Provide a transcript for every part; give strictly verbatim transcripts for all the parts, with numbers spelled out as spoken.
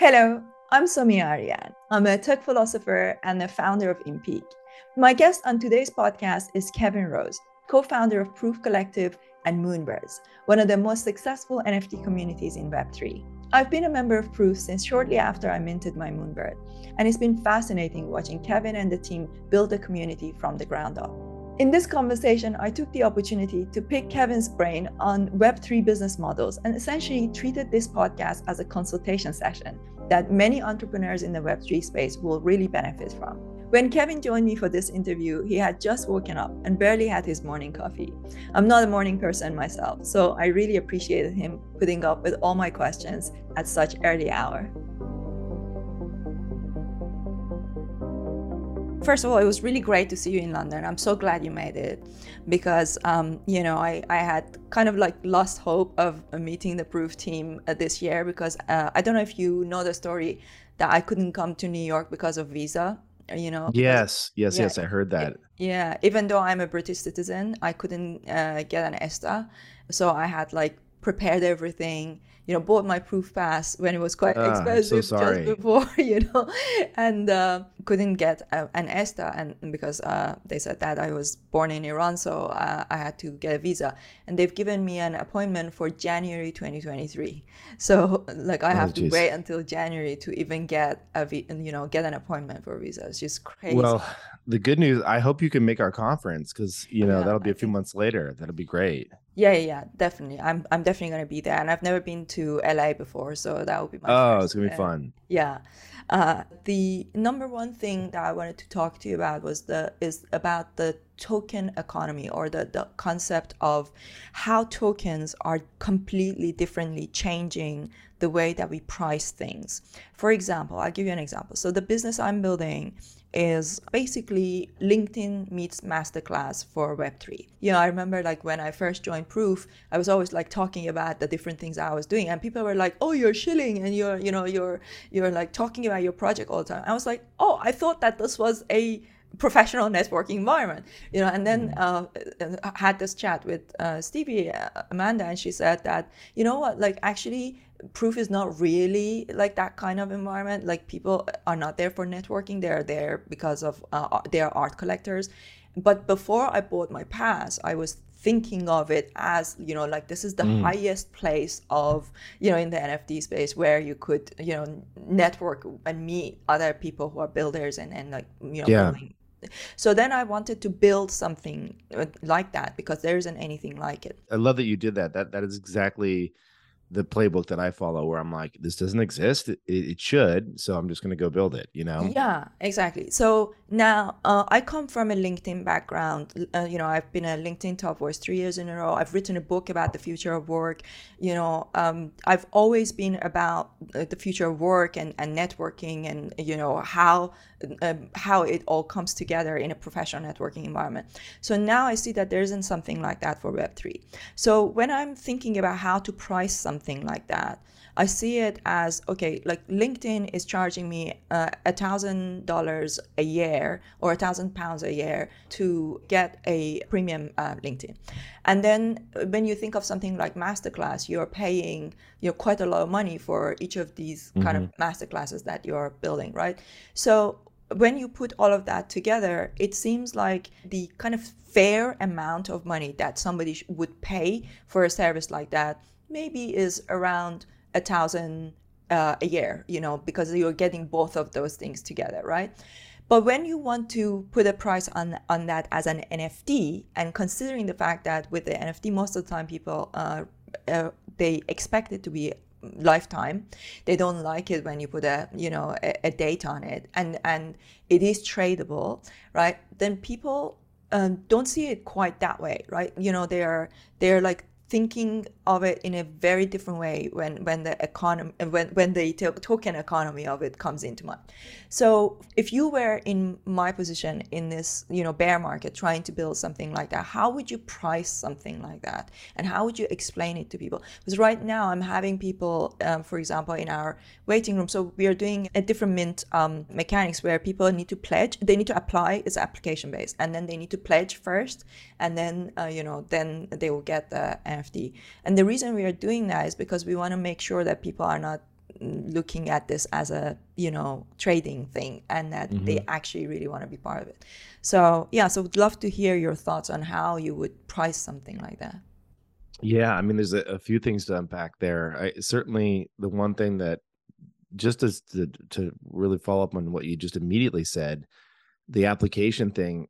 Hello, I'm Sumi Aryan. I'm a tech philosopher and the founder of Impeak. My guest on today's podcast is Kevin Rose, co-founder of Proof Collective and Moonbirds, one of the most successful N F T communities in web three. I've been a member of Proof since shortly after I minted my Moonbird, and it's been fascinating watching Kevin and the team build the community from the ground up. In this conversation, I took the opportunity to pick Kevin's brain on web three business models and essentially treated this podcast as a consultation session that many entrepreneurs in the web three space will really benefit from. When Kevin joined me for this interview, he had just woken up and barely had his morning coffee. I'm not a morning person myself, so I really appreciated him putting up with all my questions at such early hour. First of all, it was really great to see you in London. I'm so glad you made it because, um, you know, I, I had kind of like lost hope of meeting the Proof team uh, this year because uh, I don't know if you know the story that I couldn't come to New York because of visa, you know? Yes, yes, yeah, yes, I heard that. It, yeah, even though I'm a British citizen, I couldn't uh, get an ESTA. So I had like prepared everything, you know, bought my Proof pass when it was quite uh, expensive so just before, you know, and uh, couldn't get a, an ESTA, and because uh, they said that I was born in Iran, so uh, I had to get a visa, and they've given me an appointment for January twenty twenty-three. So like I oh, have geez. to wait until January to even get a vi- you know, get an appointment for a visa. It's just crazy. Well, the good news, I hope you can make our conference because, you know, yeah, that'll be a few months later. That'll be great. Yeah, yeah, definitely. I'm I'm definitely going to be there. And I've never been to L A before, so that will be my Oh, first it's going to be fun. Yeah. Uh, the number one thing that I wanted to talk to you about was the is about the token economy, or the, the concept of how tokens are completely differently changing the way that we price things. For example, I'll give you an example. So the business I'm building is basically LinkedIn meets masterclass for web three. You know, I remember like when I first joined Proof, I was always like talking about the different things I was doing, and people were like, oh, you're shilling and you're, you know, you're, you're like talking about your project all the time. I was like, oh, I thought that this was a professional networking environment, you know. And then uh, had this chat with uh, Stevie, uh, Amanda, and she said that, you know what, like actually Proof is not really like that kind of environment. Like people are not there for networking, they're there because of uh, they are art collectors. But before I bought my pass, I was thinking of it as, you know, like this is the mm. highest place of, you know, in the N F T space where you could, you know, network and meet other people who are builders and, and like, you know, yeah. building. So then I wanted to build something like that because there isn't anything like it. I love that you did that. That that is exactly the playbook that I follow, where I'm like, this doesn't exist. It, it should. So I'm just going to go build it, you know? Yeah, exactly. So now uh, I come from a LinkedIn background. Uh, you know, I've been a LinkedIn top voice three years in a row. I've written a book about the future of work. You know, um, I've always been about uh, the future of work and, and networking and, you know, how uh, how it all comes together in a professional networking environment. So now I see that there isn't something like that for web three. So when I'm thinking about how to price something, Something like that, I see it as, okay, like LinkedIn is charging me a thousand dollars a year or a thousand pounds a year to get a premium uh, LinkedIn. And then when you think of something like masterclass, you're paying you know, quite a lot of money for each of these mm-hmm. kind of masterclasses that you're building, right? So when you put all of that together, it seems like the kind of fair amount of money that somebody would pay for a service like that maybe is around a thousand uh, a year, you know, because you're getting both of those things together, right? But when you want to put a price on, on that as an N F T, and considering the fact that with the N F T, most of the time people, uh, uh, they expect it to be lifetime. They don't like it when you put a, you know, a, a date on it, and, and it is tradable, right? Then people um, don't see it quite that way, right? You know, they're, they're like, thinking of it in a very different way when when the economy when when the to- token economy of it comes into mind. So if you were in my position in this, you know, bear market trying to build something like that, how would you price something like that, and how would you explain it to people? Because right now I'm having people, um, for example, in our waiting room. So we are doing a different mint um, mechanics where people need to pledge. They need to apply. It's application based, and then they need to pledge first, and then uh, you know then they will get the N F T. And the reason we are doing that is because we want to make sure that people are not looking at this as a, you know, trading thing, and that mm-hmm. they actually really want to be part of it. So yeah, so would love to hear your thoughts on how you would price something like that. Yeah, I mean, there's a, a few things to unpack there. I, certainly the one thing that, just as to, to really follow up on what you just immediately said, the application thing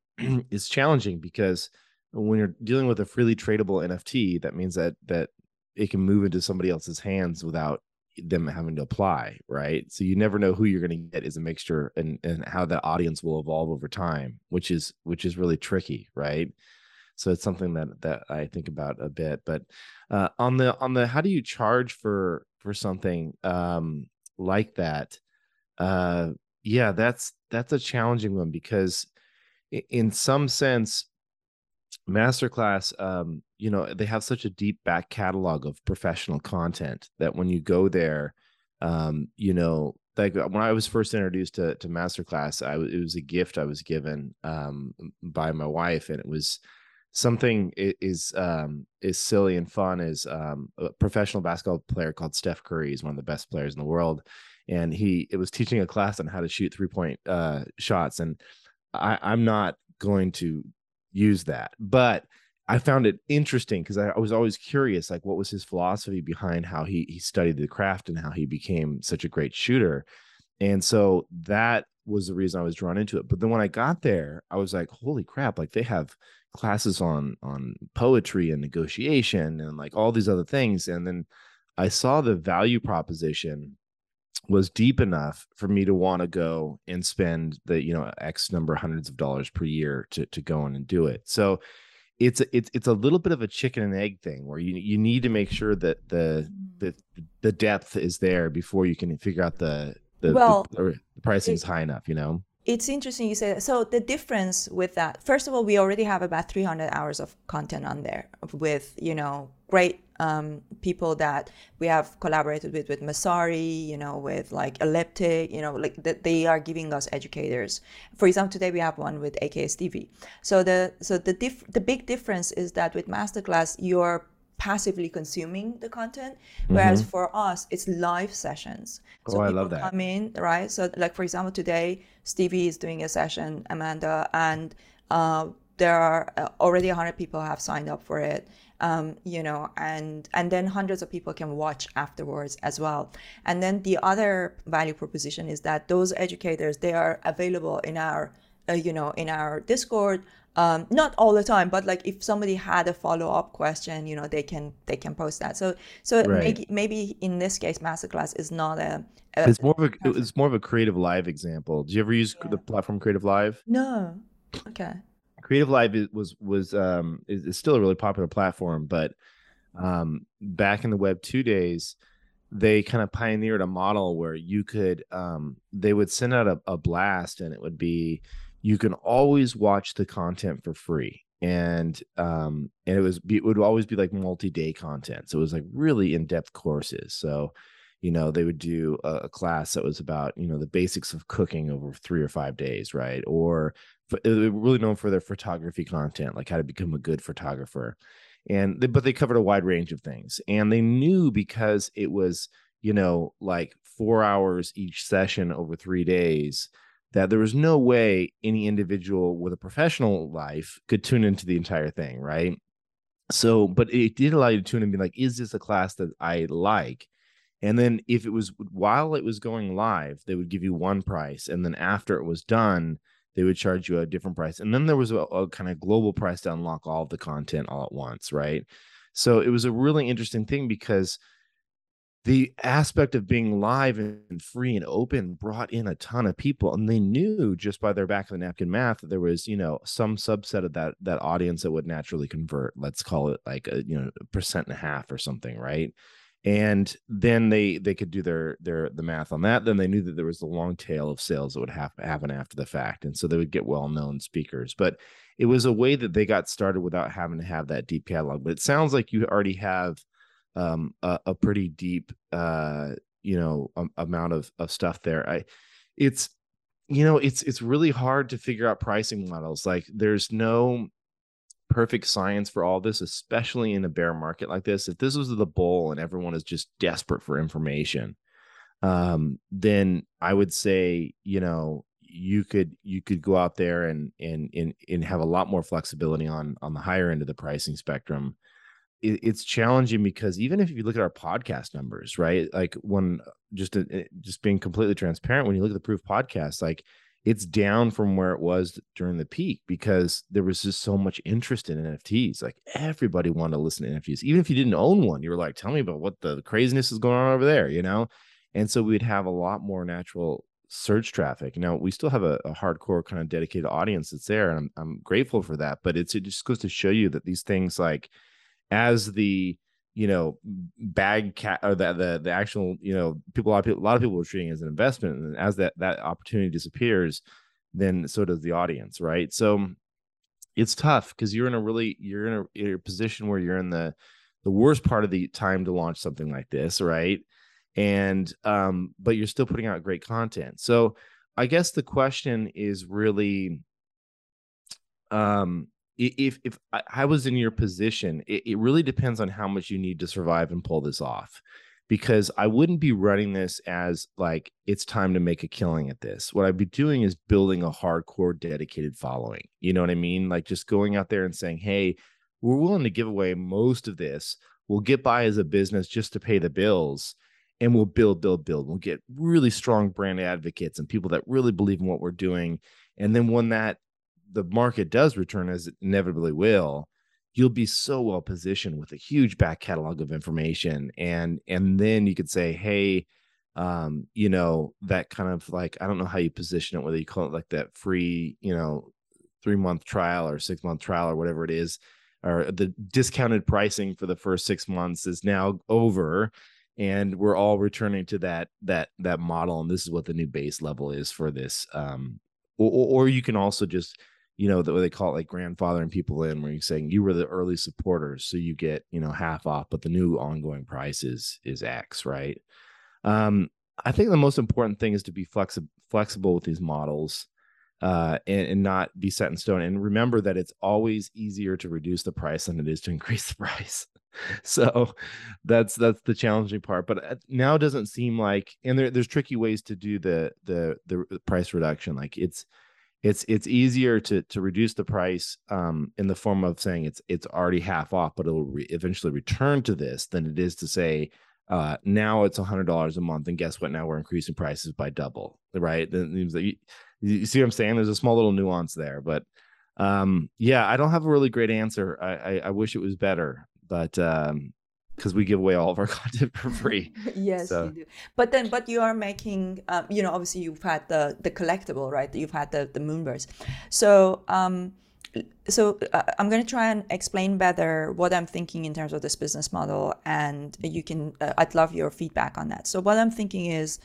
is challenging, because when you're dealing with a freely tradable N F T, that means that that it can move into somebody else's hands without them having to apply, right? So you never know who you're going to get as a mixture, and and how that audience will evolve over time, which is which is really tricky, right? So it's something that that I think about a bit. But uh, on the on the how do you charge for for something um, like that? Uh, yeah, that's that's a challenging one, because in some sense, Masterclass, um, you know, they have such a deep back catalog of professional content that when you go there, um, you know, like when I was first introduced to to Masterclass, I it was a gift I was given um, by my wife, and it was something is um, is silly and fun. Is um, a professional basketball player called Steph Curry. He's one of the best players in the world, and he it was teaching a class on how to shoot three point uh, shots, and I, I'm not going to use that, but I found it interesting because I, I was always curious, like, what was his philosophy behind how he he studied the craft and how he became such a great shooter. And so that was the reason I was drawn into it. But then when I got there, I was like, holy crap, like they have classes on on poetry and negotiation and like all these other things. And then I saw the value proposition was deep enough for me to want to go and spend the, you know, X number of hundreds of dollars per year to to go in and do it. So it's a, it's it's a little bit of a chicken and egg thing, where you you need to make sure that the the the depth is there before you can figure out the the, well, the, the pricing is high enough, you know. It's interesting you say that. So the difference with that, first of all, we already have about three hundred hours of content on there with, you know, great um, people that we have collaborated with, with Masari, you know, with like Elliptic, you know, like that they are giving us educators. For example, today we have one with A K A Stevie. So the so the diff, the big difference is that with Masterclass, you're passively consuming the content, whereas mm-hmm. for us it's live sessions. Oh, so I love that. Come in, right? So like, for example, today Stevie is doing a session, Amanda, and uh, there are already one hundred people have signed up for it, um, you know, and and then hundreds of people can watch afterwards as well. And then the other value proposition is that those educators, they are available in our uh, you know in our Discord. Um, not all the time, but like if somebody had a follow-up question, you know, they can they can post that. So so right. maybe, maybe in this case, Masterclass is not a, a. It's more of a it's more of a Creative Live example. Do you ever use yeah. the platform Creative Live? No. Okay. Creative Live is, was was um is, is still a really popular platform, but um back in the Web two days, they kind of pioneered a model where you could um they would send out a, a blast, and it would be, you can always watch the content for free. And um, and it was it would always be like multi-day content. So it was like really in-depth courses. So, you know, they would do a, a class that was about, you know, the basics of cooking over three or five days, right? Or they were really known for their photography content, like how to become a good photographer. And they, but they covered a wide range of things. And they knew, because it was, you know, like four hours each session over three days, that there was no way any individual with a professional life could tune into the entire thing, right? So, but it did allow you to tune in and be like, is this a class that I like? And then if it was, while it was going live, they would give you one price. And then after it was done, they would charge you a different price. And then there was a, a kind of global price to unlock all of the content all at once, right? So it was a really interesting thing, because the aspect of being live and free and open brought in a ton of people, and they knew just by their back of the napkin math that there was, you know, some subset of that that audience that would naturally convert. Let's call it like a, you know, a percent and a half or something, right? And then they they could do their their the math on that. Then they knew that there was the long tail of sales that would have happen after the fact, and so they would get well-known speakers. But it was a way that they got started without having to have that deep catalog. But it sounds like you already have um a, a pretty deep uh you know um, amount of of stuff there. I it's you know it's it's really hard to figure out pricing models. Like there's no perfect science for all this, especially in a bear market like this. If this was the bull and everyone is just desperate for information, um, then I would say, you know, you could you could go out there and and and and have a lot more flexibility on on the higher end of the pricing spectrum. It, it's challenging because even if you look at our podcast numbers, right? Like when just a, just being completely transparent, when you look at the Proof podcast, like it's down from where it was during the peak because there was just so much interest in N F Ts. Like everybody wanted to listen to N F Ts, even if you didn't own one. You were like, "Tell me about what the craziness is going on over there," you know. And so we'd have a lot more natural search traffic. Now we still have a, a hardcore kind of dedicated audience that's there, and I'm, I'm grateful for that. But it's it just goes to show you that these things, like as the you know bag cat or the the, the actual you know people a lot of people, a lot of people are treating it as an investment, and as that that opportunity disappears, then so does the audience, right? So it's tough because you're in a really you're in a, you're in a position where you're in the the worst part of the time to launch something like this, right? And, um, but you're still putting out great content. So I guess the question is really, um, if, if I was in your position, it, it really depends on how much you need to survive and pull this off, because I wouldn't be running this as like, it's time to make a killing at this. What I'd be doing is building a hardcore dedicated following. You know what I mean? Like just going out there and saying, "Hey, we're willing to give away most of this. We'll get by as a business just to pay the bills. And we'll build, build, build. We'll get really strong brand advocates and people that really believe in what we're doing. And then when that the market does return, as it inevitably will, you'll be so well positioned with a huge back catalog of information. And and then you could say, hey, um, you know, that kind of like, I don't know how you position it, whether you call it like that free, you know, three month trial or six month trial or whatever it is, or the discounted pricing for the first six months is now over. And we're all returning to that that that model, and this is what the new base level is for this. Um, or, or you can also just, you know, the way they call it, like grandfathering people in, where you're saying you were the early supporters, so you get you know half off, but the new ongoing price is is X, right? Um, I think the most important thing is to be flexi- flexible with these models, uh, and, and not be set in stone. And remember that it's always easier to reduce the price than it is to increase the price. So that's that's the challenging part. But now it doesn't seem like, and there, there's tricky ways to do the the the price reduction. Like it's it's it's easier to to reduce the price um, in the form of saying it's it's already half off, but it will re- eventually return to this than it is to say uh, now it's one hundred dollars a month, and guess what? Now we're increasing prices by double, right? You, you see what I'm saying? There's a small little nuance there, but um, yeah, I don't have a really great answer. I I, I wish it was better. But um, because we give away all of our content for free. Yes, so. You do. But then, but you are making, um, you know, obviously you've had the the collectible, right? You've had the the Moonbirds. So, um, so uh, I'm going to try and explain better what I'm thinking in terms of this business model, and you can. Uh, I'd love your feedback on that. So, what I'm thinking is,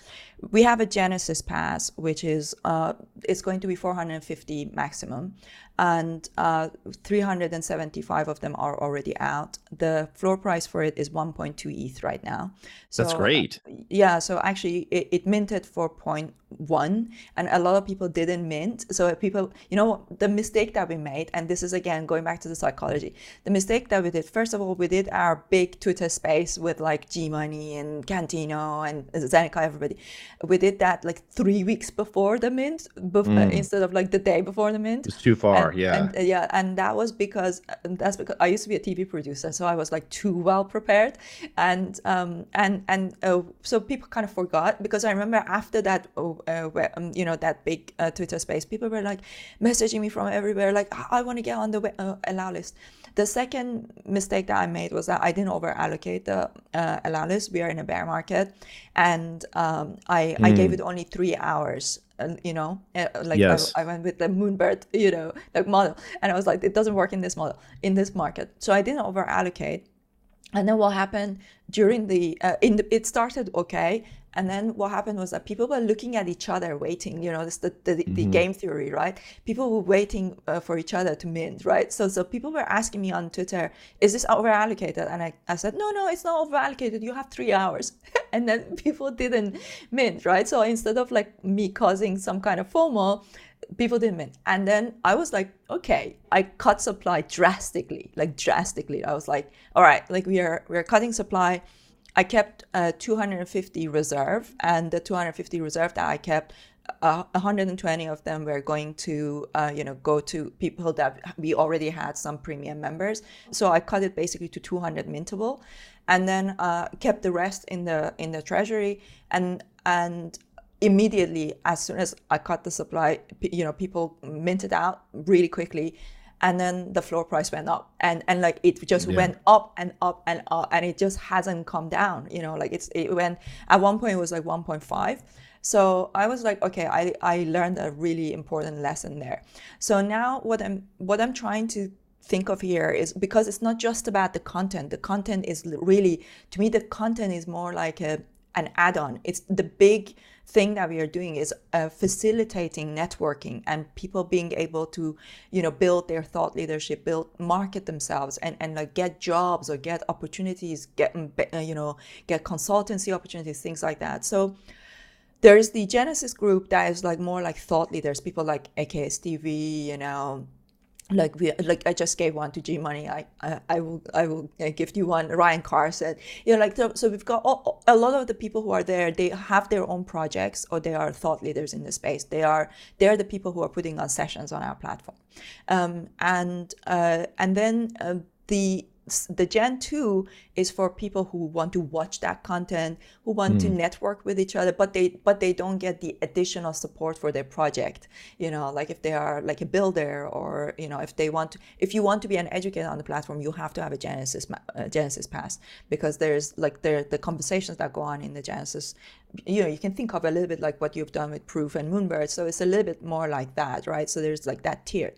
we have a Genesis pass, which is uh, it's going to be four hundred fifty maximum. And uh, three hundred seventy-five of them are already out. The floor price for it is one point two E T H right now. So, that's great. Uh, yeah, so actually it, it minted for zero point one, and a lot of people didn't mint. So people, you know, the mistake that we made, and this is again going back to the psychology, the mistake that we did, first of all, we did our big Twitter space with like G Money and Cantino and Zenica, everybody. We did that like three weeks before the mint, bef- mm. uh, instead of like the day before the mint. It's too far. And Yeah. And, yeah, and that was because that's because I used to be a T V producer, so I was like too well prepared, and um, and and uh, so people kind of forgot, because I remember after that, oh, uh, where, um, you know, that big uh, Twitter space, people were like messaging me from everywhere, like I, I want to get on the uh, allow list. The second mistake that I made was that I didn't over allocate the uh, allow list. We are in a bear market, and um, I mm. I gave it only three hours. You know, like yes. I, I went with the Moonbird, you know, like model, and I was like, it doesn't work in this model, in this market. So I didn't over allocate. And then what happened during the, uh, in the, it started okay. And then what happened was that people were looking at each other, waiting, you know, this the, the, mm-hmm. the game theory, right? People were waiting uh, for each other to mint, right? So so people were asking me on Twitter, is this over allocated? And I, I said, no, no, it's not over allocated. You have three hours. And then people didn't mint, right? So instead of like me causing some kind of FOMO, people didn't mint. And then I was like, okay, I cut supply drastically, like drastically. I was like, all right, like we are, we are cutting supply. I kept uh, two hundred fifty reserve, and the two hundred fifty reserve that I kept, uh, one hundred twenty of them were going to, uh, you know, go to people that we already had some premium members. So I cut it basically to two hundred mintable, and then uh, kept the rest in the in the treasury. And and immediately, as soon as I cut the supply, you know, people minted out really quickly. And then the floor price went up, and, and like it just yeah. went up and up and up, and it just hasn't come down. You know, like it's it went at one point it was like one point five. So I was like, okay, I, I learned a really important lesson there. So now what I'm what I'm trying to think of here is, because it's not just about the content. The content is really, to me, the content is more like a an add-on. It's the big thing that we are doing is uh, facilitating networking and people being able to, you know, build their thought leadership, build, market themselves, and and like get jobs or get opportunities, get, you know, get consultancy opportunities, things like that. So there is the Genesis group that is like more like thought leaders, people like A K A Stevie, you know, like we, like I just gave one to G Money. I, I I will I will give you one. Ryan Carr said, you know, like so, so we've got all, a lot of the people who are there. They have their own projects, or they are thought leaders in the space. They are they are the people who are putting on sessions on our platform, um, and uh, and then uh, the. The Gen two is for people who want to watch that content, who want mm. to network with each other, but they but they don't get the additional support for their project. You know, like if they are like a builder, or you know, if they want to, if you want to be an educator on the platform, you have to have a Genesis uh, Genesis pass, because there's like there the conversations that go on in the Genesis. You know, you can think of a little bit like what you've done with Proof and Moonbirds. So it's a little bit more like that, right? So there's like that tier.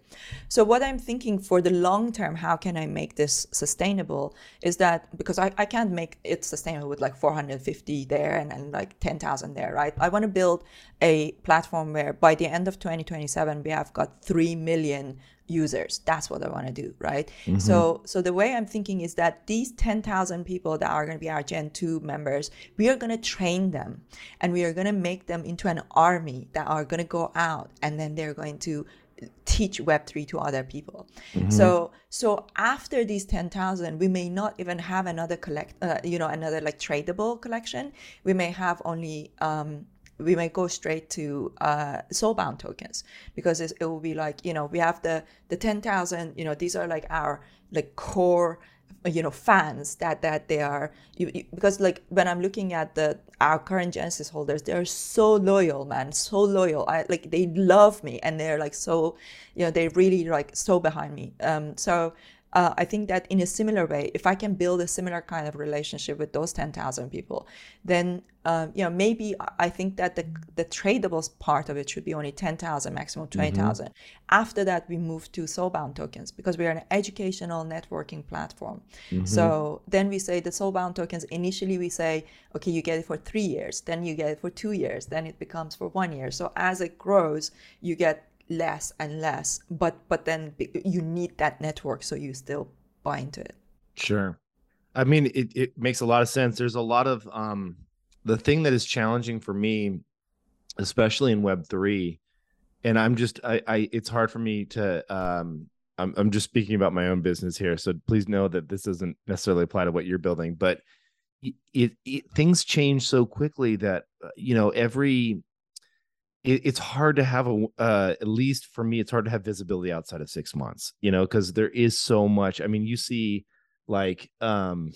So what I'm thinking for the long term, how can I make this sustainable, is that because I, I can't make it sustainable with like four hundred fifty there and, and like ten thousand there, right? I want to build a platform where by the end of twenty twenty-seven, we have got three million users. That's what I want to do, right? Mm-hmm. So so the way I'm thinking is that these ten thousand people that are going to be our Gen two members, we are going to train them, and we are going to make them into an army that are going to go out, and then they're going to teach Web three to other people. Mm-hmm. So so after these ten thousand, we may not even have another collect, uh, you know, another like tradable collection. We may have only... Um, we may go straight to uh, soulbound tokens, because it will be like, you know, we have the the ten thousand, you know, these are like our like core, you know, fans that that they are, you, you, because like when I'm looking at the our current Genesis holders, they're so loyal, man, so loyal. I like, they love me, and they're like so, you know, they really like so behind me. Um, so. Uh, I think that in a similar way, if I can build a similar kind of relationship with those ten thousand people, then um, you know, maybe I think that the the tradable part of it should be only ten thousand, maximum twenty thousand. Mm-hmm. After that, we move to soulbound tokens, because we are an educational networking platform. Mm-hmm. So then we say the soulbound tokens, initially we say, okay, you get it for three years, then you get it for two years, then it becomes for one year. So as it grows, you get less and less, but but then you need that network, so you still buy into it. Sure. I mean, it, it makes a lot of sense. There's a lot of um the thing that is challenging for me, especially in Web three, and I'm just I, I it's hard for me to um I'm, I'm just speaking about my own business here, so please know that this doesn't necessarily apply to what you're building, but it, it, it things change so quickly that, you know, every it's hard to have a uh, at least for me, it's hard to have visibility outside of six months, you know, because there is so much. I mean, you see like um,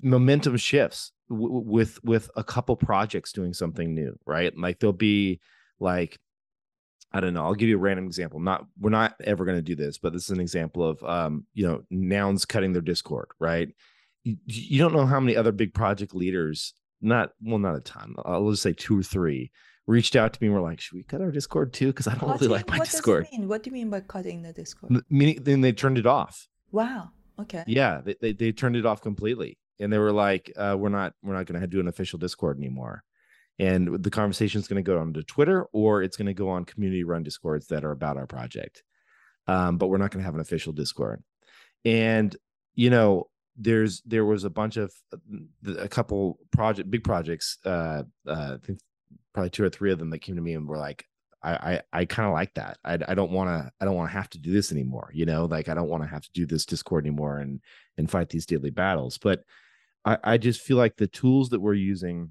momentum shifts w- with with a couple projects doing something new, right? Like there'll be like, I don't know, I'll give you a random example. Not we're not ever going to do this, but this is an example of, um, you know, Nouns cutting their Discord, right? You, you don't know how many other big project leaders, not well, not a ton. I'll just say two or three. Reached out to me and were like, should we cut our Discord too? Because I don't cutting, really like my what Discord. Does it mean? What do you mean by cutting the Discord? Meaning, then they turned it off. Wow. Okay. Yeah, they, they they turned it off completely, and they were like, uh, we're not we're not going to do an official Discord anymore, and the conversation is going to go on to Twitter, or it's going to go on community-run Discords that are about our project, um, but we're not going to have an official Discord. And you know, there's there was a bunch of a couple project big projects. Uh, uh, I think probably two or three of them that came to me and were like, I, I, I kind of like that. I, I don't want to, I don't want to have to do this anymore. You know, like I don't want to have to do this Discord anymore and, and fight these daily battles. But I, I just feel like the tools that we're using,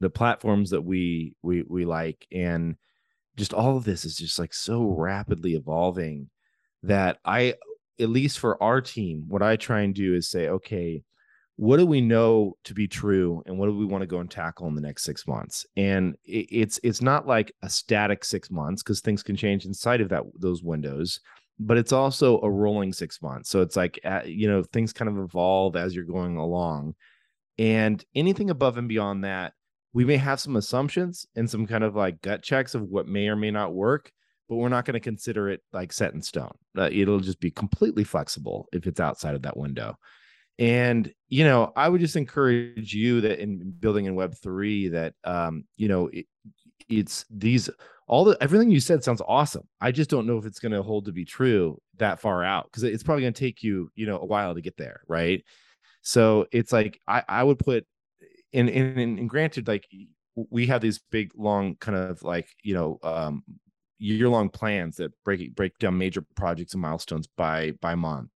the platforms that we we we like, and just all of this is just like so rapidly evolving that I, at least for our team, what I try and do is say, okay, what do we know to be true, and what do we want to go and tackle in the next six months? And it, it's it's not like a static six months because things can change inside of that those windows, but it's also a rolling six months. So it's like, you know, things kind of evolve as you're going along, and anything above and beyond that, we may have some assumptions and some kind of like gut checks of what may or may not work, but we're not going to consider it like set in stone. Uh, it'll just be completely flexible if it's outside of that window. And, you know, I would just encourage you that in building in Web three that, um, you know, it, it's these, all the, everything you said sounds awesome. I just don't know if it's going to hold to be true that far out, because it's probably going to take you, you know, a while to get there. Right. So it's like, I, I would put, And, and and granted, like we have these big, long kind of like, you know, um, year-long plans that break break down major projects and milestones by by month.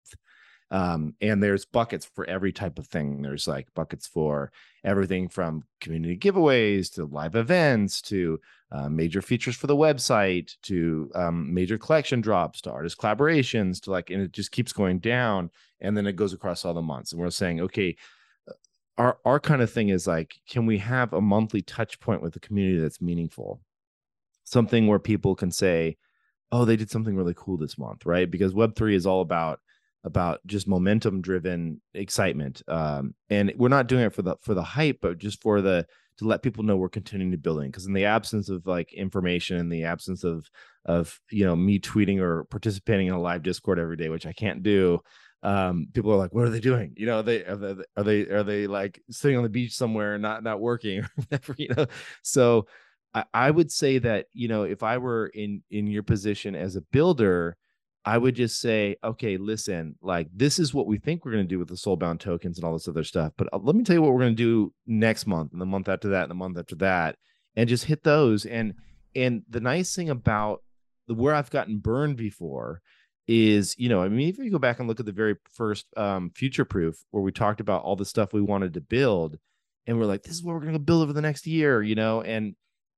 Um, and there's buckets for every type of thing. There's like buckets for everything from community giveaways to live events to uh, major features for the website to um, major collection drops to artist collaborations to like, and it just keeps going down. And then it goes across all the months. And we're saying, okay, Our our kind of thing is like, can we have a monthly touch point with the community that's meaningful? Something where people can say, oh, they did something really cool this month, right? Because Web three is all about about just momentum-driven excitement. Um, and we're not doing it for the for the hype, but just for the to let people know we're continuing to building. Because in the absence of like information, in the absence of of you know me tweeting or participating in a live Discord every day, which I can't do. Um, people are like, what are they doing? You know, are they, are they, are they, are they like sitting on the beach somewhere and not, not working or whatever, you know? So I, I would say that, you know, if I were in, in your position as a builder, I would just say, okay, listen, like, this is what we think we're going to do with the soulbound tokens and all this other stuff. But let me tell you what we're going to do next month and the month after that and the month after that, and just hit those. And, and the nice thing about the, where I've gotten burned before is, you know, I mean, if you go back and look at the very first um, Future Proof where we talked about all the stuff we wanted to build, and we're like, this is what we're going to build over the next year, you know, and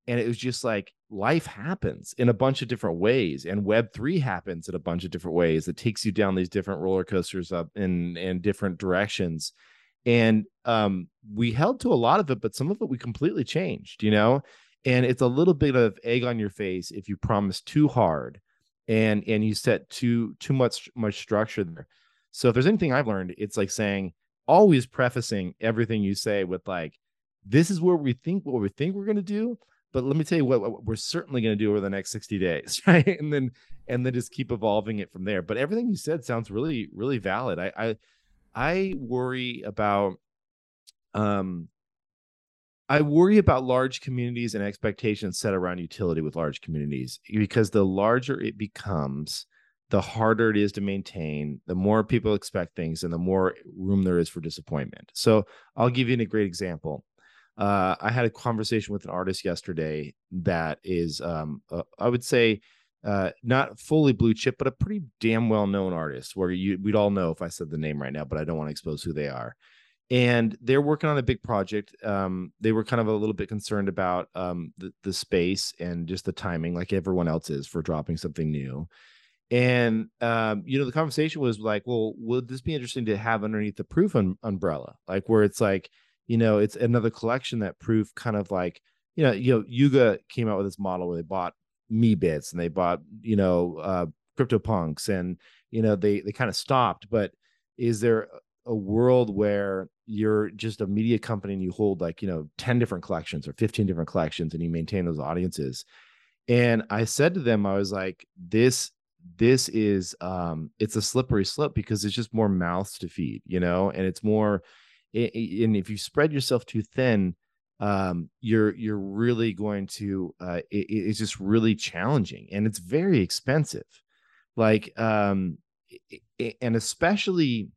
and it was just like life happens in a bunch of different ways, and Web three happens in a bunch of different ways that takes you down these different roller coasters up in in different directions, and um, we held to a lot of it, but some of it we completely changed, you know, and it's a little bit of egg on your face if you promise too hard. And and you set too too much much structure there. So if there's anything I've learned, it's like saying, always prefacing everything you say with like, this is where we think what we think we're going to do, but let me tell you what, what we're certainly going to do over the next sixty days, right? And then and then just keep evolving it from there. But everything you said sounds really really valid. I I, I worry about um. I worry about large communities and expectations set around utility with large communities, because the larger it becomes, the harder it is to maintain, the more people expect things, and the more room there is for disappointment. So I'll give you a great example. Uh, I had a conversation with an artist yesterday that is, um, uh, I would say, uh, not fully blue chip, but a pretty damn well-known artist where you, we'd all know if I said the name right now, but I don't want to expose who they are. And they're working on a big project. Um, they were kind of a little bit concerned about um, the, the space and just the timing, like everyone else is for dropping something new. And, um, you know, the conversation was like, well, would this be interesting to have underneath the Proof un- umbrella? Like where it's like, you know, it's another collection that Proof kind of like, you know, you know, Yuga came out with this model where they bought Me Bits and they bought, you know, uh, CryptoPunks, and, you know, they, they kind of stopped. But is there a world where you're just a media company and you hold like, you know, ten different collections or fifteen different collections and you maintain those audiences? And I said to them, I was like, this, this is, um, it's a slippery slope, because it's just more mouths to feed, you know, and it's more, it, it, and if you spread yourself too thin, um, you're, you're really going to, uh, it, it's just really challenging, and it's very expensive. Like, um, it, and especially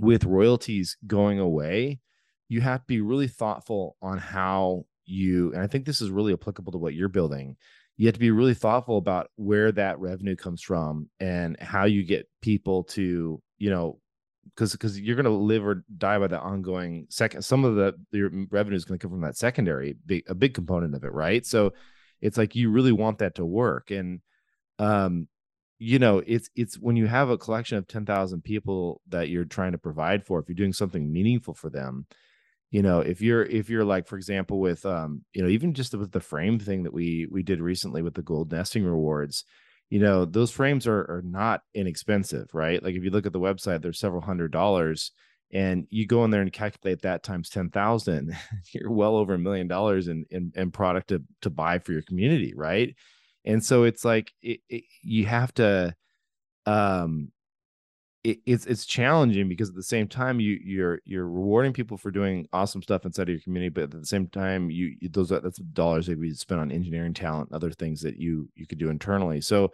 with royalties going away, you have to be really thoughtful on how you, and I think this is really applicable to what you're building, you have to be really thoughtful about where that revenue comes from and how you get people to, you know, because because you're going to live or die by the ongoing second. Some of the your revenue is going to come from that secondary, a big component of it, right? So it's like you really want that to work. And um, you know, it's it's when you have a collection of ten thousand people that you're trying to provide for, if you're doing something meaningful for them, you know, if you're if you're like, for example, with um, you know, even just with the frame thing that we we did recently with the gold nesting rewards, you know, those frames are are not inexpensive, right? Like if you look at the website, they're several hundred dollars, and you go in there and calculate that times ten thousand, you're well over a million dollars in, in in product to to buy for your community, right? And so it's like it, it, you have to, um, it, it's it's challenging because at the same time you you're you're rewarding people for doing awesome stuff inside of your community, but at the same time you those that's dollars that we spend on engineering talent and other things that you you could do internally. So,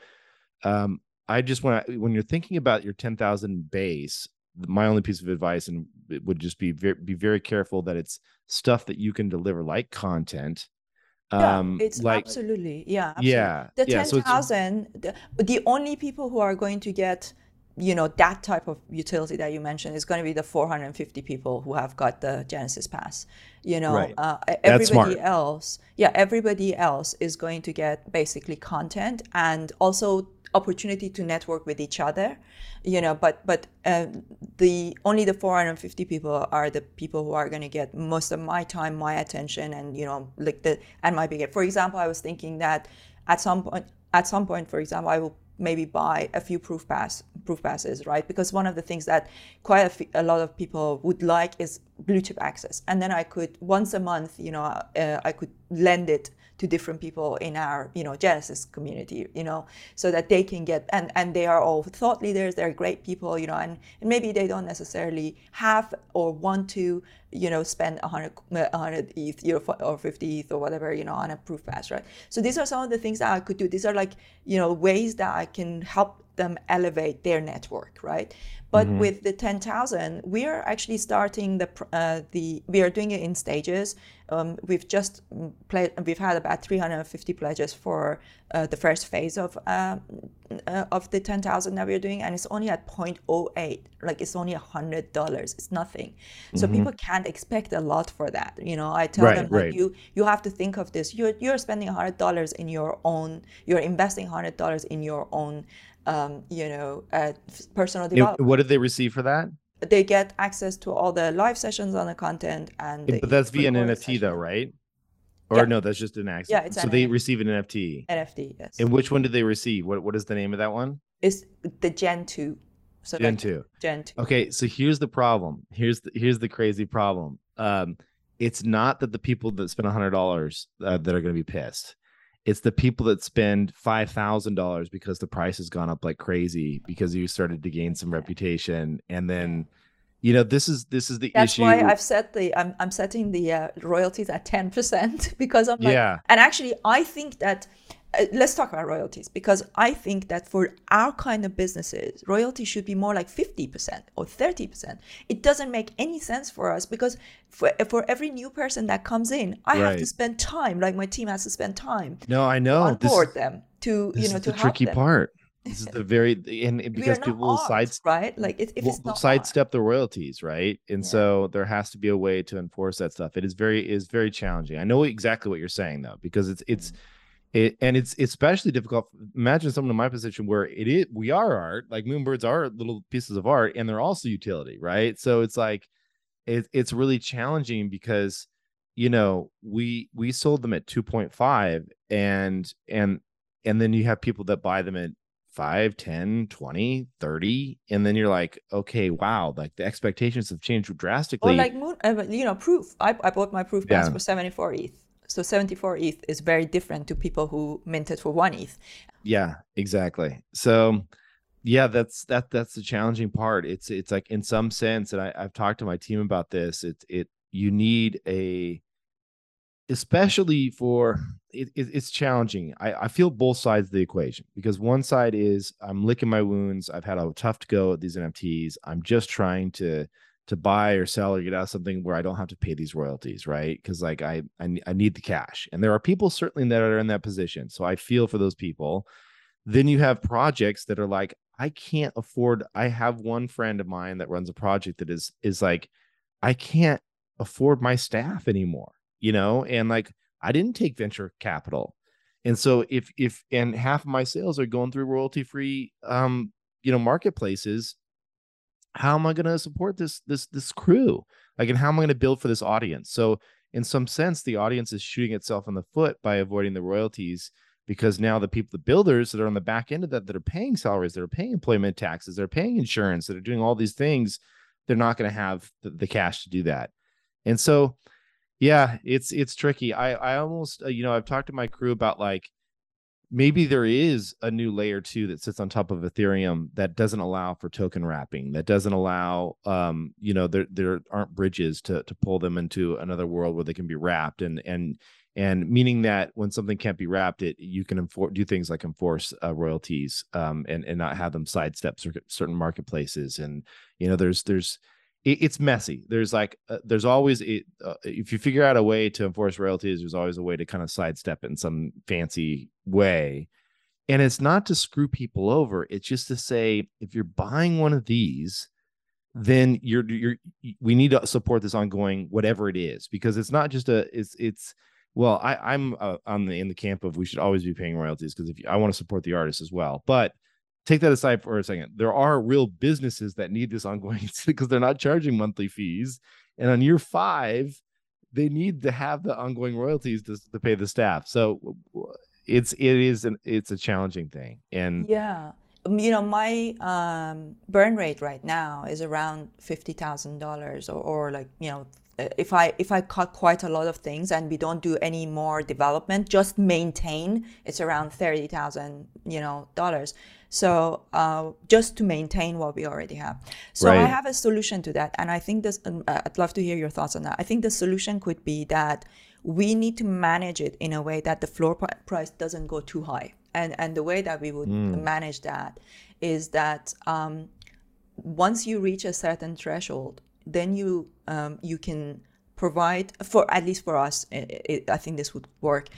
um, I just want to, when you're thinking about your ten thousand base, my only piece of advice and it would just be very, be very careful that it's stuff that you can deliver, like content. Yeah, um, it's like, absolutely, yeah, absolutely. yeah, the yeah, ten thousand, so the, the only people who are going to get, you know, that type of utility that you mentioned is going to be the four hundred fifty people who have got the Genesis Pass, you know, right. uh, everybody else, yeah, everybody else is going to get basically content and also opportunity to network with each other, you know, but but uh, the only the four hundred fifty people are the people who are going to get most of my time, my attention, and, you know, like the and my big, for example, I was thinking that at some point at some point for example I will maybe buy a few proof pass proof passes, right? Because one of the things that quite a, few, a lot of people would like is blue chip access, and then I could once a month, you know, uh, I could lend it to different people in our, you know, Genesis community, you know, so that they can get, and, and they are all thought leaders, they're great people, you know, and, and maybe they don't necessarily have or want to, you know, spend one hundred, one hundred E T H, you know, or fifty E T H or whatever, you know, on a proof pass, right? So these are some of the things that I could do. These are like, you know, ways that I can help them elevate their network, right? But mm-hmm. with the ten thousand, we are actually starting the uh, the we are doing it in stages. Um, we've just played. We've had about three hundred fifty pledges for uh, the first phase of uh, uh, of the ten thousand that we're doing, and it's only at zero point zero eight. Like it's only a hundred dollars. It's nothing. So mm-hmm. people can't expect a lot for that. You know, I tell right, them like right. you you have to think of this. You're you're spending a hundred dollars in your own. You're investing a hundred dollars in your own. Um, you know, uh, personal development. What did they receive for that? They get access to all the live sessions on the content, and yeah, but that's via an N F T session. Though, right? Or yeah. no, that's just an access. Yeah, it's so they N F T. Receive an N F T. N F T, yes. And which one did they receive? What What is the name of that one? It's the Gen two. So Gen two. Gen two. Okay, so here's the problem. Here's the, here's the crazy problem. Um, it's not that the people that spend a hundred dollars uh, that are going to be pissed. It's the people that spend five thousand dollars because the price has gone up like crazy because you started to gain some reputation. And then, you know, this is this is the That's issue. That's why I've set the I'm I'm setting the uh, royalties at ten percent because I'm like, yeah. and actually I think that uh, let's talk about royalties, because I think that for our kind of businesses, royalty should be more like fifty percent or thirty percent. It doesn't make any sense for us because for for every new person that comes in, I right. have to spend time, like my team has to spend time. No, I know. Onboard them to, you know, to help them. This is the tricky part. This is the very, and, and because people will sidestep, right? Like if, if it's not sidestep the royalties, right? And yeah. so there has to be a way to enforce that stuff. It is very, is very challenging. I know exactly what you're saying though, because it's, it's, It, and it's especially difficult. Imagine someone in my position where it is, we are art, like Moonbirds are little pieces of art, and they're also utility, right? So it's like, it, it's really challenging because, you know, we we sold them at two point five, and and and then you have people that buy them at five, ten, twenty, thirty, and then you're like, okay, wow, like the expectations have changed drastically. Or like, Moon, you know, proof. I, I bought my proof pass yeah. for seventy-four E T H. So seventy-four E T H is very different to people who minted for one E T H. Yeah, exactly. So yeah, that's that that's the challenging part. It's it's like in some sense, and I, I've talked to my team about this, it it you need a, especially for, it, it it's challenging. I, I feel both sides of the equation, because one side is I'm licking my wounds. I've had a tough go at these N F Ts. I'm just trying to to buy or sell or get out of something where I don't have to pay these royalties, right? Because like I, I I need the cash. And there are people certainly that are in that position. So I feel for those people. Then you have projects that are like, I can't afford. I have one friend of mine that runs a project that is, is like, I can't afford my staff anymore, you know? And like, I didn't take venture capital. And so if, if, and half of my sales are going through royalty free, um, you know, marketplaces, how am I going to support this, this, this crew? Like, and how am I going to build for this audience? So in some sense, the audience is shooting itself in the foot by avoiding the royalties, because now the people, the builders that are on the back end of that, that are paying salaries, that are paying employment taxes, they're paying insurance, that are doing all these things, they're not going to have the, the cash to do that. And so, yeah, it's, it's tricky. I, I almost, you know, I've talked to my crew about like, maybe there is a new layer two that sits on top of Ethereum that doesn't allow for token wrapping, that doesn't allow, um, you know, there, there aren't bridges to, to pull them into another world where they can be wrapped. And, and, and meaning that when something can't be wrapped, it, you can enforce, do things like enforce uh, royalties, um, and, and not have them sidestep certain marketplaces. And, you know, there's, there's, it's messy. There's like, uh, there's always, it, uh, if you figure out a way to enforce royalties, there's always a way to kind of sidestep it in some fancy way. And it's not to screw people over. It's just to say, if you're buying one of these, then you're, you're, we need to support this ongoing, whatever it is, because it's not just a, it's, it's, well, I I'm uh, on the, in the camp of, we should always be paying royalties, because if you, I want to support the artist as well, but take that aside for a second. There are real businesses that need this ongoing because they're not charging monthly fees. And on year five, they need to have the ongoing royalties to, to pay the staff. So it's, it is an, it's a challenging thing. And yeah, you know, my um, burn rate right now is around fifty thousand dollars or, or like, you know, if I, if I cut quite a lot of things and we don't do any more development, just maintain, it's around thirty thousand, you know, dollars. So uh, just to maintain what we already have. So right. I have a solution to that. And I think this, um, I'd love to hear your thoughts on that. I think the solution could be that we need to manage it in a way that the floor price doesn't go too high. And, and the way that we would mm. manage that is that um, once you reach a certain threshold, then you um, you can provide, for at least for us, it, it, I think this would work.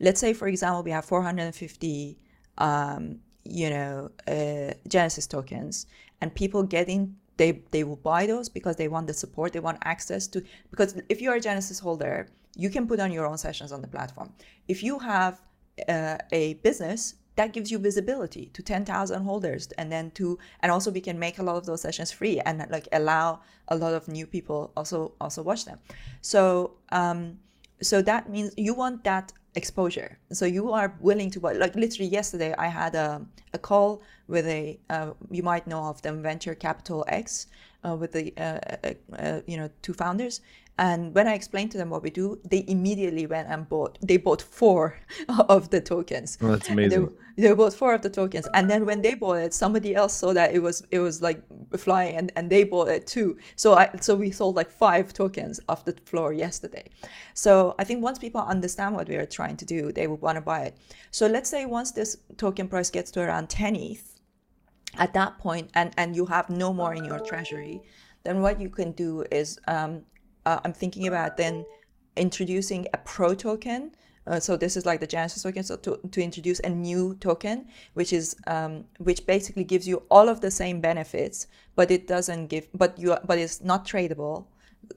Let's say, for example, we have four hundred fifty, um, you know, uh, Genesis tokens, and people get in, they, they will buy those because they want the support, they want access to, because if you're a Genesis holder, you can put on your own sessions on the platform. If you have uh, a business, that gives you visibility to ten thousand holders, and then to, and also we can make a lot of those sessions free and like allow a lot of new people also, also watch them. So, um, so that means you want that exposure. So you are willing to buy, like literally yesterday, I had a, a call with a, uh, you might know of them, Venture Capital X, uh, with the, uh, uh, uh, you know, two founders. And when I explained to them what we do, they immediately went and bought, they bought four of the tokens. Oh, that's amazing. They, they bought four of the tokens. And then when they bought it, somebody else saw that it was, it was like flying, and, and they bought it too. So I, so we sold like five tokens off the floor yesterday. So I think once people understand what we are trying to do, they would want to buy it. So let's say once this token price gets to around ten E T H, at that point, and, and you have no more in your treasury, then what you can do is, um, Uh, I'm thinking about then introducing a pro token. Uh, so this is like the Genesis token. So to, to introduce a new token, which is um, which basically gives you all of the same benefits, but it doesn't give. But you but it's not tradable.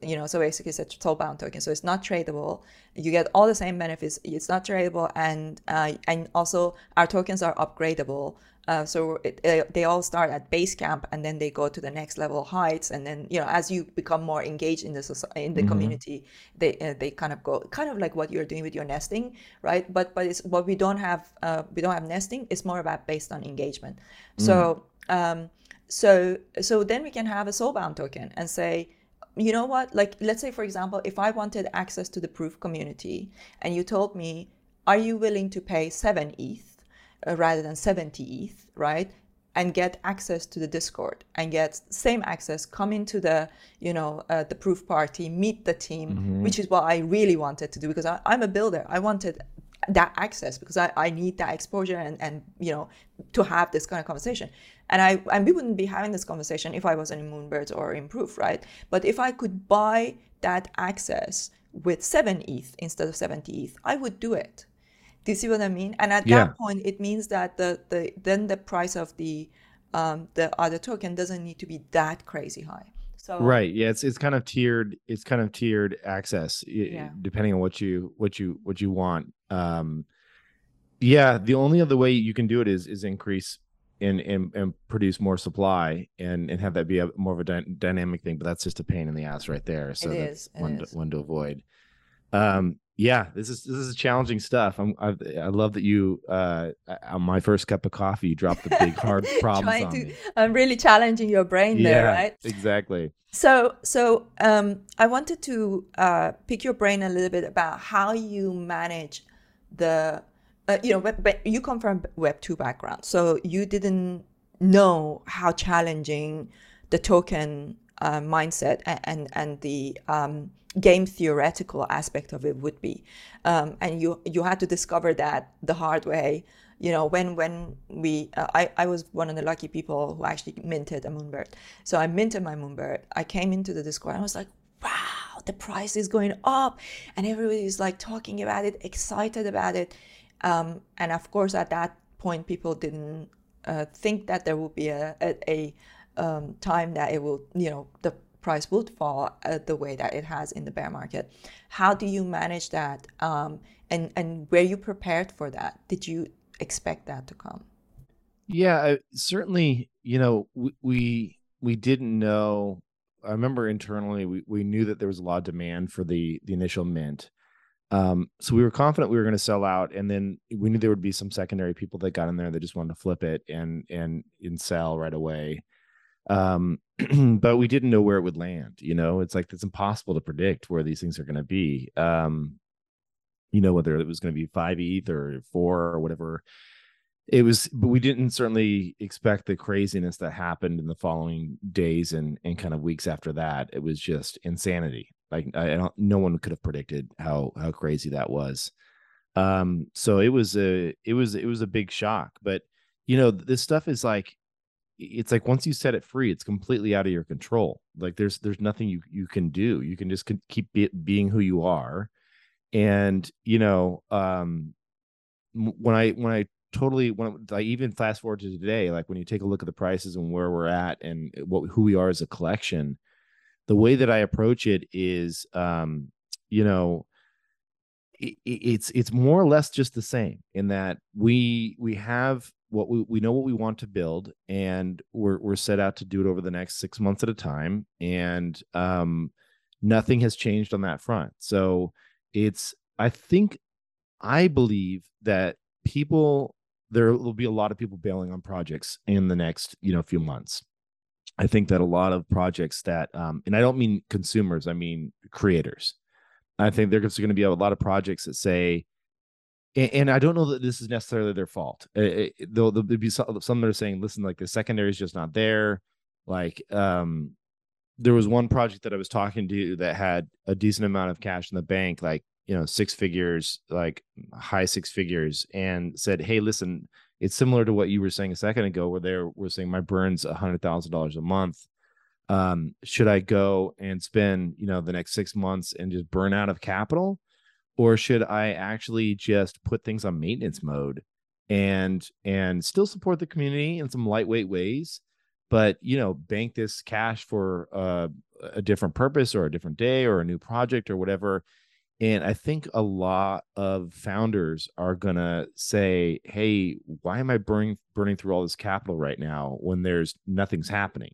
You know. So basically, it's a soulbound token. So it's not tradable. You get all the same benefits. It's not tradable, and uh, and also our tokens are upgradable. Uh, so it, uh, they all start at base camp, and then they go to the next level heights, and then you know as you become more engaged in the society, in the mm-hmm. community, they uh, they kind of go kind of like what you're doing with your nesting, right? But but it's what we don't have uh, we don't have nesting. It's more about based on engagement. Mm. So um so so then we can have a soulbound token and say, you know what? Like let's say for example, if I wanted access to the proof community, and you told me, are you willing to pay seven E T H? Rather than seventy E T H, right? And get access to the Discord and get same access, come into the, you know, uh, the proof party, meet the team, mm-hmm. which is what I really wanted to do because I, I'm a builder. I wanted that access because I, I need that exposure and, and, you know, to have this kind of conversation. And I and we wouldn't be having this conversation if I wasn't in Moonbirds or in Proof, right? But if I could buy that access with seven E T H instead of seventy E T H, I would do it. Do you see what I mean? And at yeah. that point, it means that the, the then the price of the um, the other token doesn't need to be that crazy high. So right, yeah, it's it's kind of tiered. It's kind of tiered access, yeah. depending on what you what you what you want. Um, yeah, the only other way you can do it is is increase and and, and produce more supply and and have that be a more of a dy dynamic thing. But that's just a pain in the ass right there. So it that's is, one to, one to avoid. Um, yeah, this is this is challenging stuff. I'm I, I love that you uh on my first cup of coffee you dropped the big hard problems on to, me. I'm really challenging your brain yeah, there, right? Exactly. So so um I wanted to uh pick your brain a little bit about how you manage the uh, you know web, but you come from web two background, so you didn't know how challenging the token uh, mindset and, and and the um game theoretical aspect of it would be, um, and you you had to discover that the hard way. You know, when when we uh, I I was one of the lucky people who actually minted a Moonbird. So I minted my Moonbird. I came into the Discord. I was like, wow, the price is going up, and everybody is like talking about it, excited about it, um, and of course at that point people didn't uh, think that there would be a a, a um, time that it will, you know, the price would fall uh, the way that it has in the bear market. How do you manage that? Um, and, and were you prepared for that? Did you expect that to come? Yeah, I, certainly, you know, we, we, we didn't know. I remember internally, we, we knew that there was a lot of demand for the, the initial mint. Um, so we were confident we were going to sell out. And then we knew there would be some secondary people that got in there that just wanted to flip it and, and, and sell right away. Um, but we didn't know where it would land. You know, it's like, it's impossible to predict where these things are going to be. Um, you know, whether it was going to be five E T H or four or whatever it was, but we didn't certainly expect the craziness that happened in the following days and, and kind of weeks after that. It was just insanity. Like I, I don't, no one could have predicted how, how crazy that was. Um, so it was a, it was, it was a big shock, but you know, this stuff is like, it's like once you set it free, it's completely out of your control. Like there's there's nothing you you can do. You can just keep be, being who you are. And you know, um, when I when I totally when I even fast forward to today, like when you take a look at the prices and where we're at and what who we are as a collection, the way that I approach it is, um, you know, it, it's it's more or less just the same in that we we have. What we, we know what we want to build, and we're, we're set out to do it over the next six months at a time. And um, nothing has changed on that front. So it's, I think, I believe that people, there will be a lot of people bailing on projects in the next, you know, few months. I think that a lot of projects that, um, and I don't mean consumers, I mean creators. I think there's going to be a lot of projects that say, and I don't know that this is necessarily their fault. It, it, there'll, there'll be some, some that are saying, listen, like the secondary is just not there. Like um, there was one project that I was talking to that had a decent amount of cash in the bank, like, you know, six figures, like high six figures, and said, hey, listen, it's similar to what you were saying a second ago where they were saying my burn's one hundred thousand dollars a month. Um, should I go and spend, you know, the next six months and just burn out of capital? Or should I actually just put things on maintenance mode and and still support the community in some lightweight ways, but, you know, bank this cash for uh, a different purpose or a different day or a new project or whatever? And I think a lot of founders are going to say, hey, why am I burning, burning through all this capital right now when there's nothing's happening?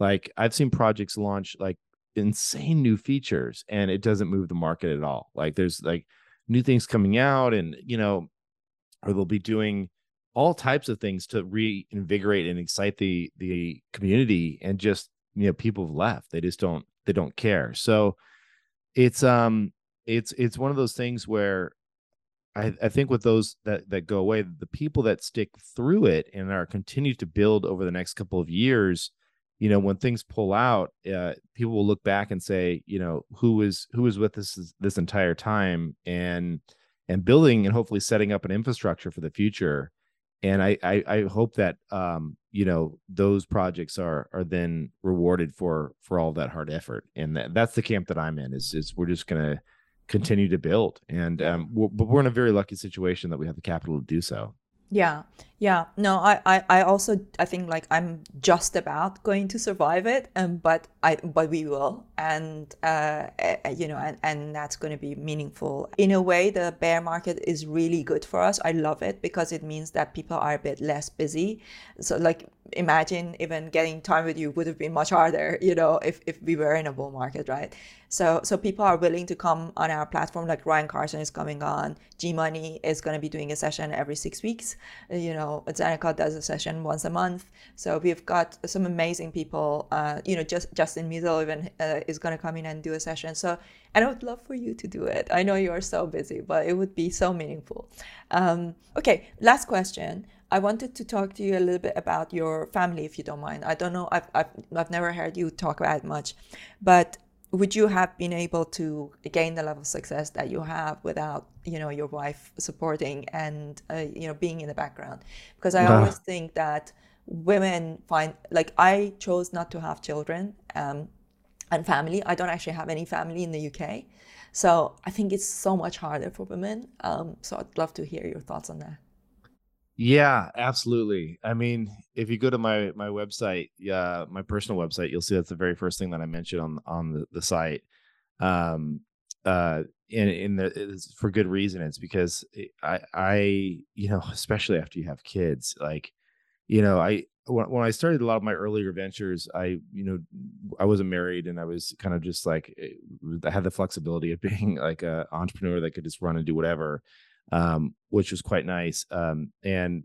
Like I've seen projects launch like insane new features and it doesn't move the market at all. Like there's like new things coming out and, you know, or they'll be doing all types of things to reinvigorate and excite the, the community, and just, you know, people have left. They just don't, they don't care. So it's, um, it's, it's one of those things where I, I think with those that, that go away, the people that stick through it and are continue to build over the next couple of years, you know, when things pull out, uh, people will look back and say, you know, who was who was with us this, this entire time, and and building and hopefully setting up an infrastructure for the future. And I I, I hope that um, you know, those projects are are then rewarded for for all that hard effort. And that, that's the camp that I'm in. Is is we're just gonna continue to build, and um, we're, but we're in a very lucky situation that we have the capital to do so. Yeah, yeah. No, I, I, I also I think like I'm just about going to survive it, and um, but I but we will, and uh, you know, and and that's going to be meaningful in a way. The bear market is really good for us. I love it because it means that people are a bit less busy. So like imagine even getting time with you would have been much harder, you know, if if we were in a bull market, right? So so people are willing to come on our platform. Like Ryan Carson is coming on. G Money is going to be doing a session every six weeks. You know, Zenica does a session once a month. So we've got some amazing people. Uh, you know, just Justin Mizel even uh, is going to come in and do a session. So and I would love for you to do it. I know you are so busy, but it would be so meaningful. Um, okay, last question. I wanted to talk to you a little bit about your family, if you don't mind. I don't know, I've, I've, I've never heard you talk about it much, but would you have been able to gain the level of success that you have without, you know, your wife supporting and, uh, you know, being in the background? Because I no. always think that women find, like I chose not to have children um, and family. I don't actually have any family in the U K. So I think it's so much harder for women. Um, so I'd love to hear your thoughts on that. Yeah, absolutely. I mean, if you go to my my website, uh, my personal website, you'll see that's the very first thing that I mentioned on on the, the site. Um, uh, in in the for good reason. It's because I I you know, especially after you have kids, like, you know, I when when I started a lot of my earlier ventures, I you know I wasn't married and I was kind of just like I had the flexibility of being like an entrepreneur that could just run and do whatever. Um, which was quite nice. Um, and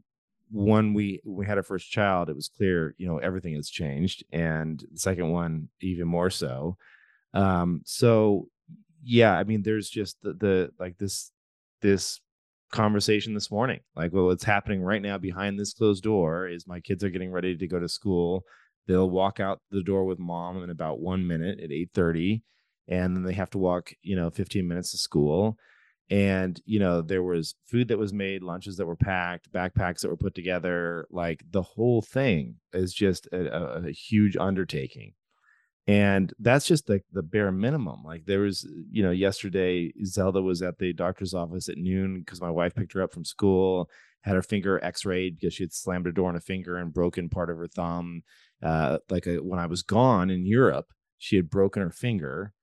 when we, when we had our first child, it was clear, you know, everything has changed. And the second one, even more so. Um, so yeah, I mean, there's just the, the, like this, this conversation this morning, like, well, what's happening right now behind this closed door is my kids are getting ready to go to school. They'll walk out the door with mom in about one minute at eight thirty. And then they have to walk, you know, fifteen minutes to school. And, you know, there was food that was made, lunches that were packed, backpacks that were put together. Like the whole thing is just a, a, a huge undertaking. And that's just like the, the bare minimum. Like there was, you know, yesterday, Zelda was at the doctor's office at noon because my wife picked her up from school, had her finger x-rayed because she had slammed her door on a finger and broken part of her thumb. Uh, like a, when I was gone in Europe, she had broken her finger.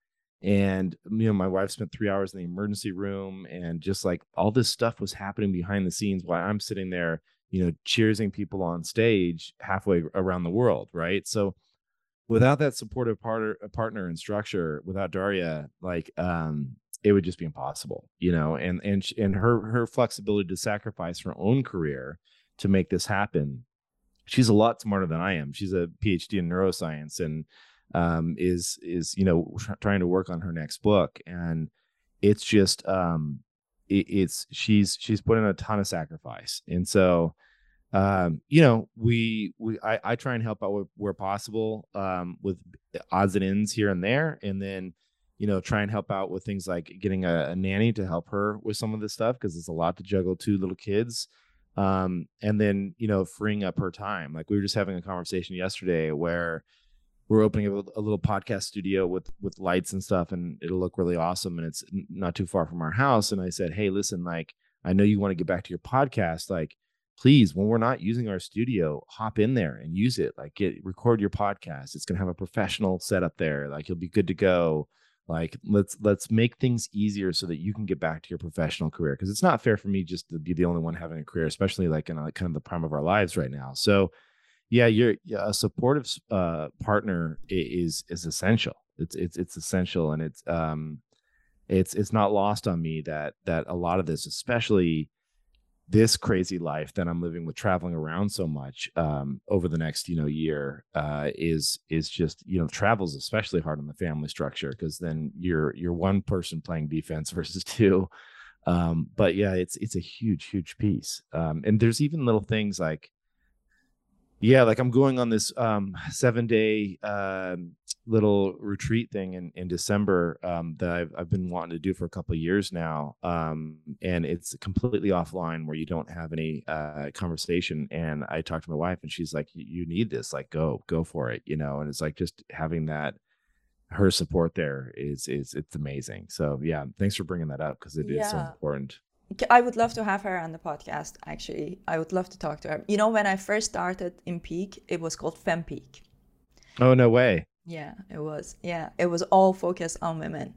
And, you know, my wife spent three hours in the emergency room and just like all this stuff was happening behind the scenes while I'm sitting there, you know, cheersing people on stage halfway around the world. Right. So without that supportive partner, partner and structure, without Daria, like um, it would just be impossible, you know, and and and her her flexibility to sacrifice her own career to make this happen. She's a lot smarter than I am. She's a P H D in neuroscience and um is is you know tr- trying to work on her next book, and it's just um it, it's she's she's put in a ton of sacrifice. And so um you know we we I, I try and help out where, where possible um with odds and ends here and there, and then you know try and help out with things like getting a, a nanny to help her with some of this stuff because it's a lot to juggle two little kids, um and then you know freeing up her time. Like we were just having a conversation yesterday where we're opening up a little podcast studio with with lights and stuff, and it'll look really awesome. And it's not too far from our house. And I said, hey, listen, like, I know you want to get back to your podcast. Like, please, when we're not using our studio, hop in there and use it. Like, get record your podcast. It's going to have a professional setup there. Like, you'll be good to go. Like, let's let's make things easier so that you can get back to your professional career. Because it's not fair for me just to be the only one having a career, especially like in a, kind of the prime of our lives right now. So yeah, you're a supportive uh, partner is is essential. It's it's it's essential, and it's um, it's it's not lost on me that that a lot of this, especially this crazy life that I'm living with, traveling around so much um, over the next you know year, uh, is is just you know travel's especially hard on the family structure because then you're you're one person playing defense versus two. Um, but yeah, it's it's a huge huge piece, um, and there's even little things like. Yeah, like I'm going on this um, seven day uh, little retreat thing in, in December um, that I've, I've been wanting to do for a couple of years now. Um, and it's completely offline where you don't have any uh, conversation. And I talked to my wife and she's like, you need this, like, go, go for it. You know, and it's like just having that her support there is, is it's amazing. So, yeah, thanks for bringing that up because it yeah. is so important. I would love to have her on the podcast, actually. I would love to talk to her. You know, when I first started Impeak, it was called Fempeak. Oh, no way. Yeah, it was. Yeah, it was all focused on women.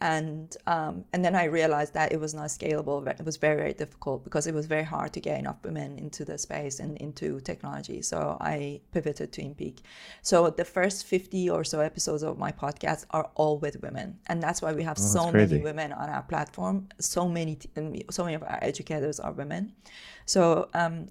And um, and then I realized that it was not scalable. It was very, very difficult because it was very hard to get enough women into the space and into technology. So I pivoted to Impeak. So the first fifty or so episodes of my podcast are all with women. And that's why we have oh, so crazy. many women on our platform. So many so many of our educators are women. So um,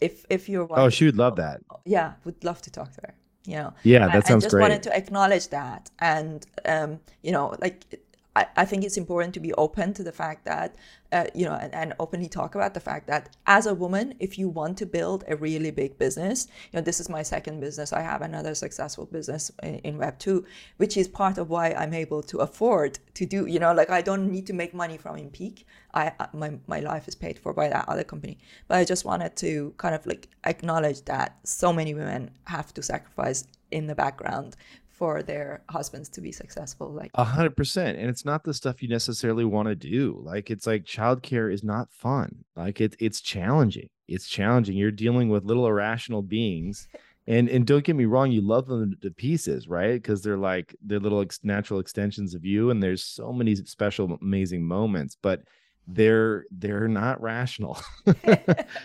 if, if you're watching, oh, she would love that. Yeah, would love to talk to her. You know? Yeah, that I, sounds great. I just great. wanted to acknowledge that. And, um, you know, like... I, I think it's important to be open to the fact that, uh, you know, and, and openly talk about the fact that as a woman, if you want to build a really big business, you know, this is my second business. I have another successful business in, in Web two, which is part of why I'm able to afford to do, you know, like I don't need to make money from Impeak. I, my, my life is paid for by that other company. But I just wanted to kind of like acknowledge that so many women have to sacrifice in the background for their husbands to be successful. Like a hundred percent. And it's not the stuff you necessarily want to do. Like it's like childcare is not fun. Like it, it's challenging. It's challenging. You're dealing with little irrational beings. And and don't get me wrong, you love them to pieces, right? Because they're like they're little ex- natural extensions of you. And there's so many special, amazing moments, but they're they're not rational.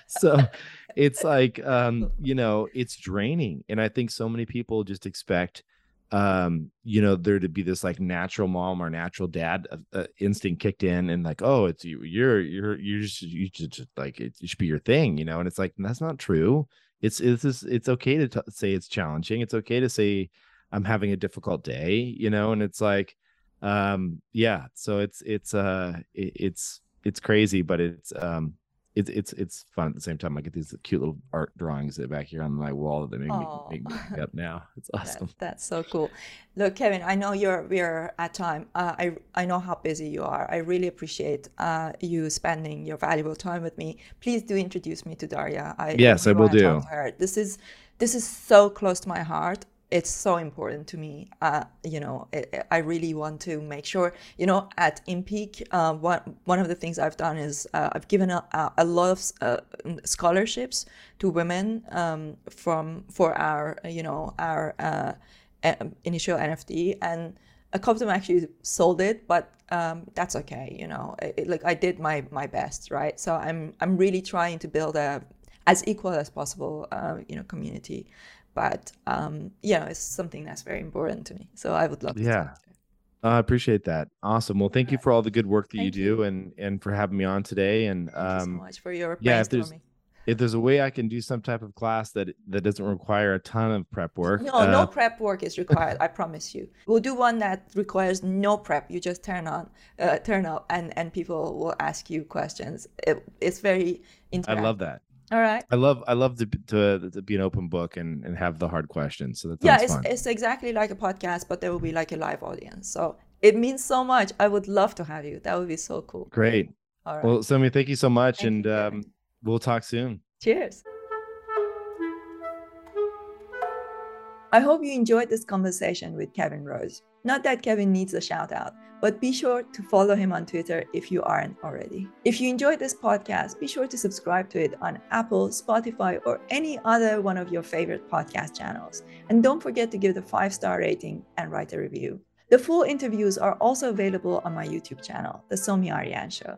So it's like um, you know, it's draining. And I think so many people just expect um you know there to be this like natural mom or natural dad uh, instinct kicked in and like, oh, it's you you're you're you're just you just like it should be your thing, you know. And it's like, that's not true. It's it's it's okay to t- say it's challenging. It's okay to say I'm having a difficult day, you know. And it's like um yeah so it's it's uh it, it's it's crazy, but it's um It's it's it's fun at the same time. I get these cute little art drawings back here on my wall that make me, make me up now. It's awesome. That, that's so cool. Look, Kevin, I know you're we're at time. Uh, I I know how busy you are. I really appreciate uh, you spending your valuable time with me. Please do introduce me to Daria. I, yes, I will do. This is this is so close to my heart. It's so important to me. Uh, you know, it, I really want to make sure, you know, at Impeak, uh, one, one of the things I've done is uh, I've given a, a lot of uh, scholarships to women um, from for our, you know, our uh, initial N F T. And a couple of them actually sold it, but um, that's okay. You know, it, it, like I did my, my best, right? So I'm, I'm really trying to build a as equal as possible, uh, you know, community. But, um, you know, it's something that's very important to me. So I would love to. Yeah, I uh, appreciate that. Awesome. Well, thank all you right. for all the good work that you, you do and, and for having me on today. And thank um, you so much for your yeah, if there's, if there's a way I can do some type of class that, that doesn't require a ton of prep work. No, uh, no prep work is required. I promise you. We'll do one that requires no prep. You just turn on, uh, turn up and, and people will ask you questions. It, it's very interesting. I love that. All right. I love I love to to, to be an open book and, and have the hard questions. So that's yeah, it's fun. It's exactly like a podcast, but there will be like a live audience. So it means so much. I would love to have you. That would be so cool. Great. All right. Well, Sumi, thank you so much, thank and you, um, we'll talk soon. Cheers. I hope you enjoyed this conversation with Kevin Rose. Not that Kevin needs a shout out, but be sure to follow him on Twitter if you aren't already. If you enjoyed this podcast, be sure to subscribe to it on Apple, Spotify, or any other one of your favorite podcast channels. And don't forget to give the five-star rating and write a review. The full interviews are also available on my YouTube channel, The Sumi Aryan Show.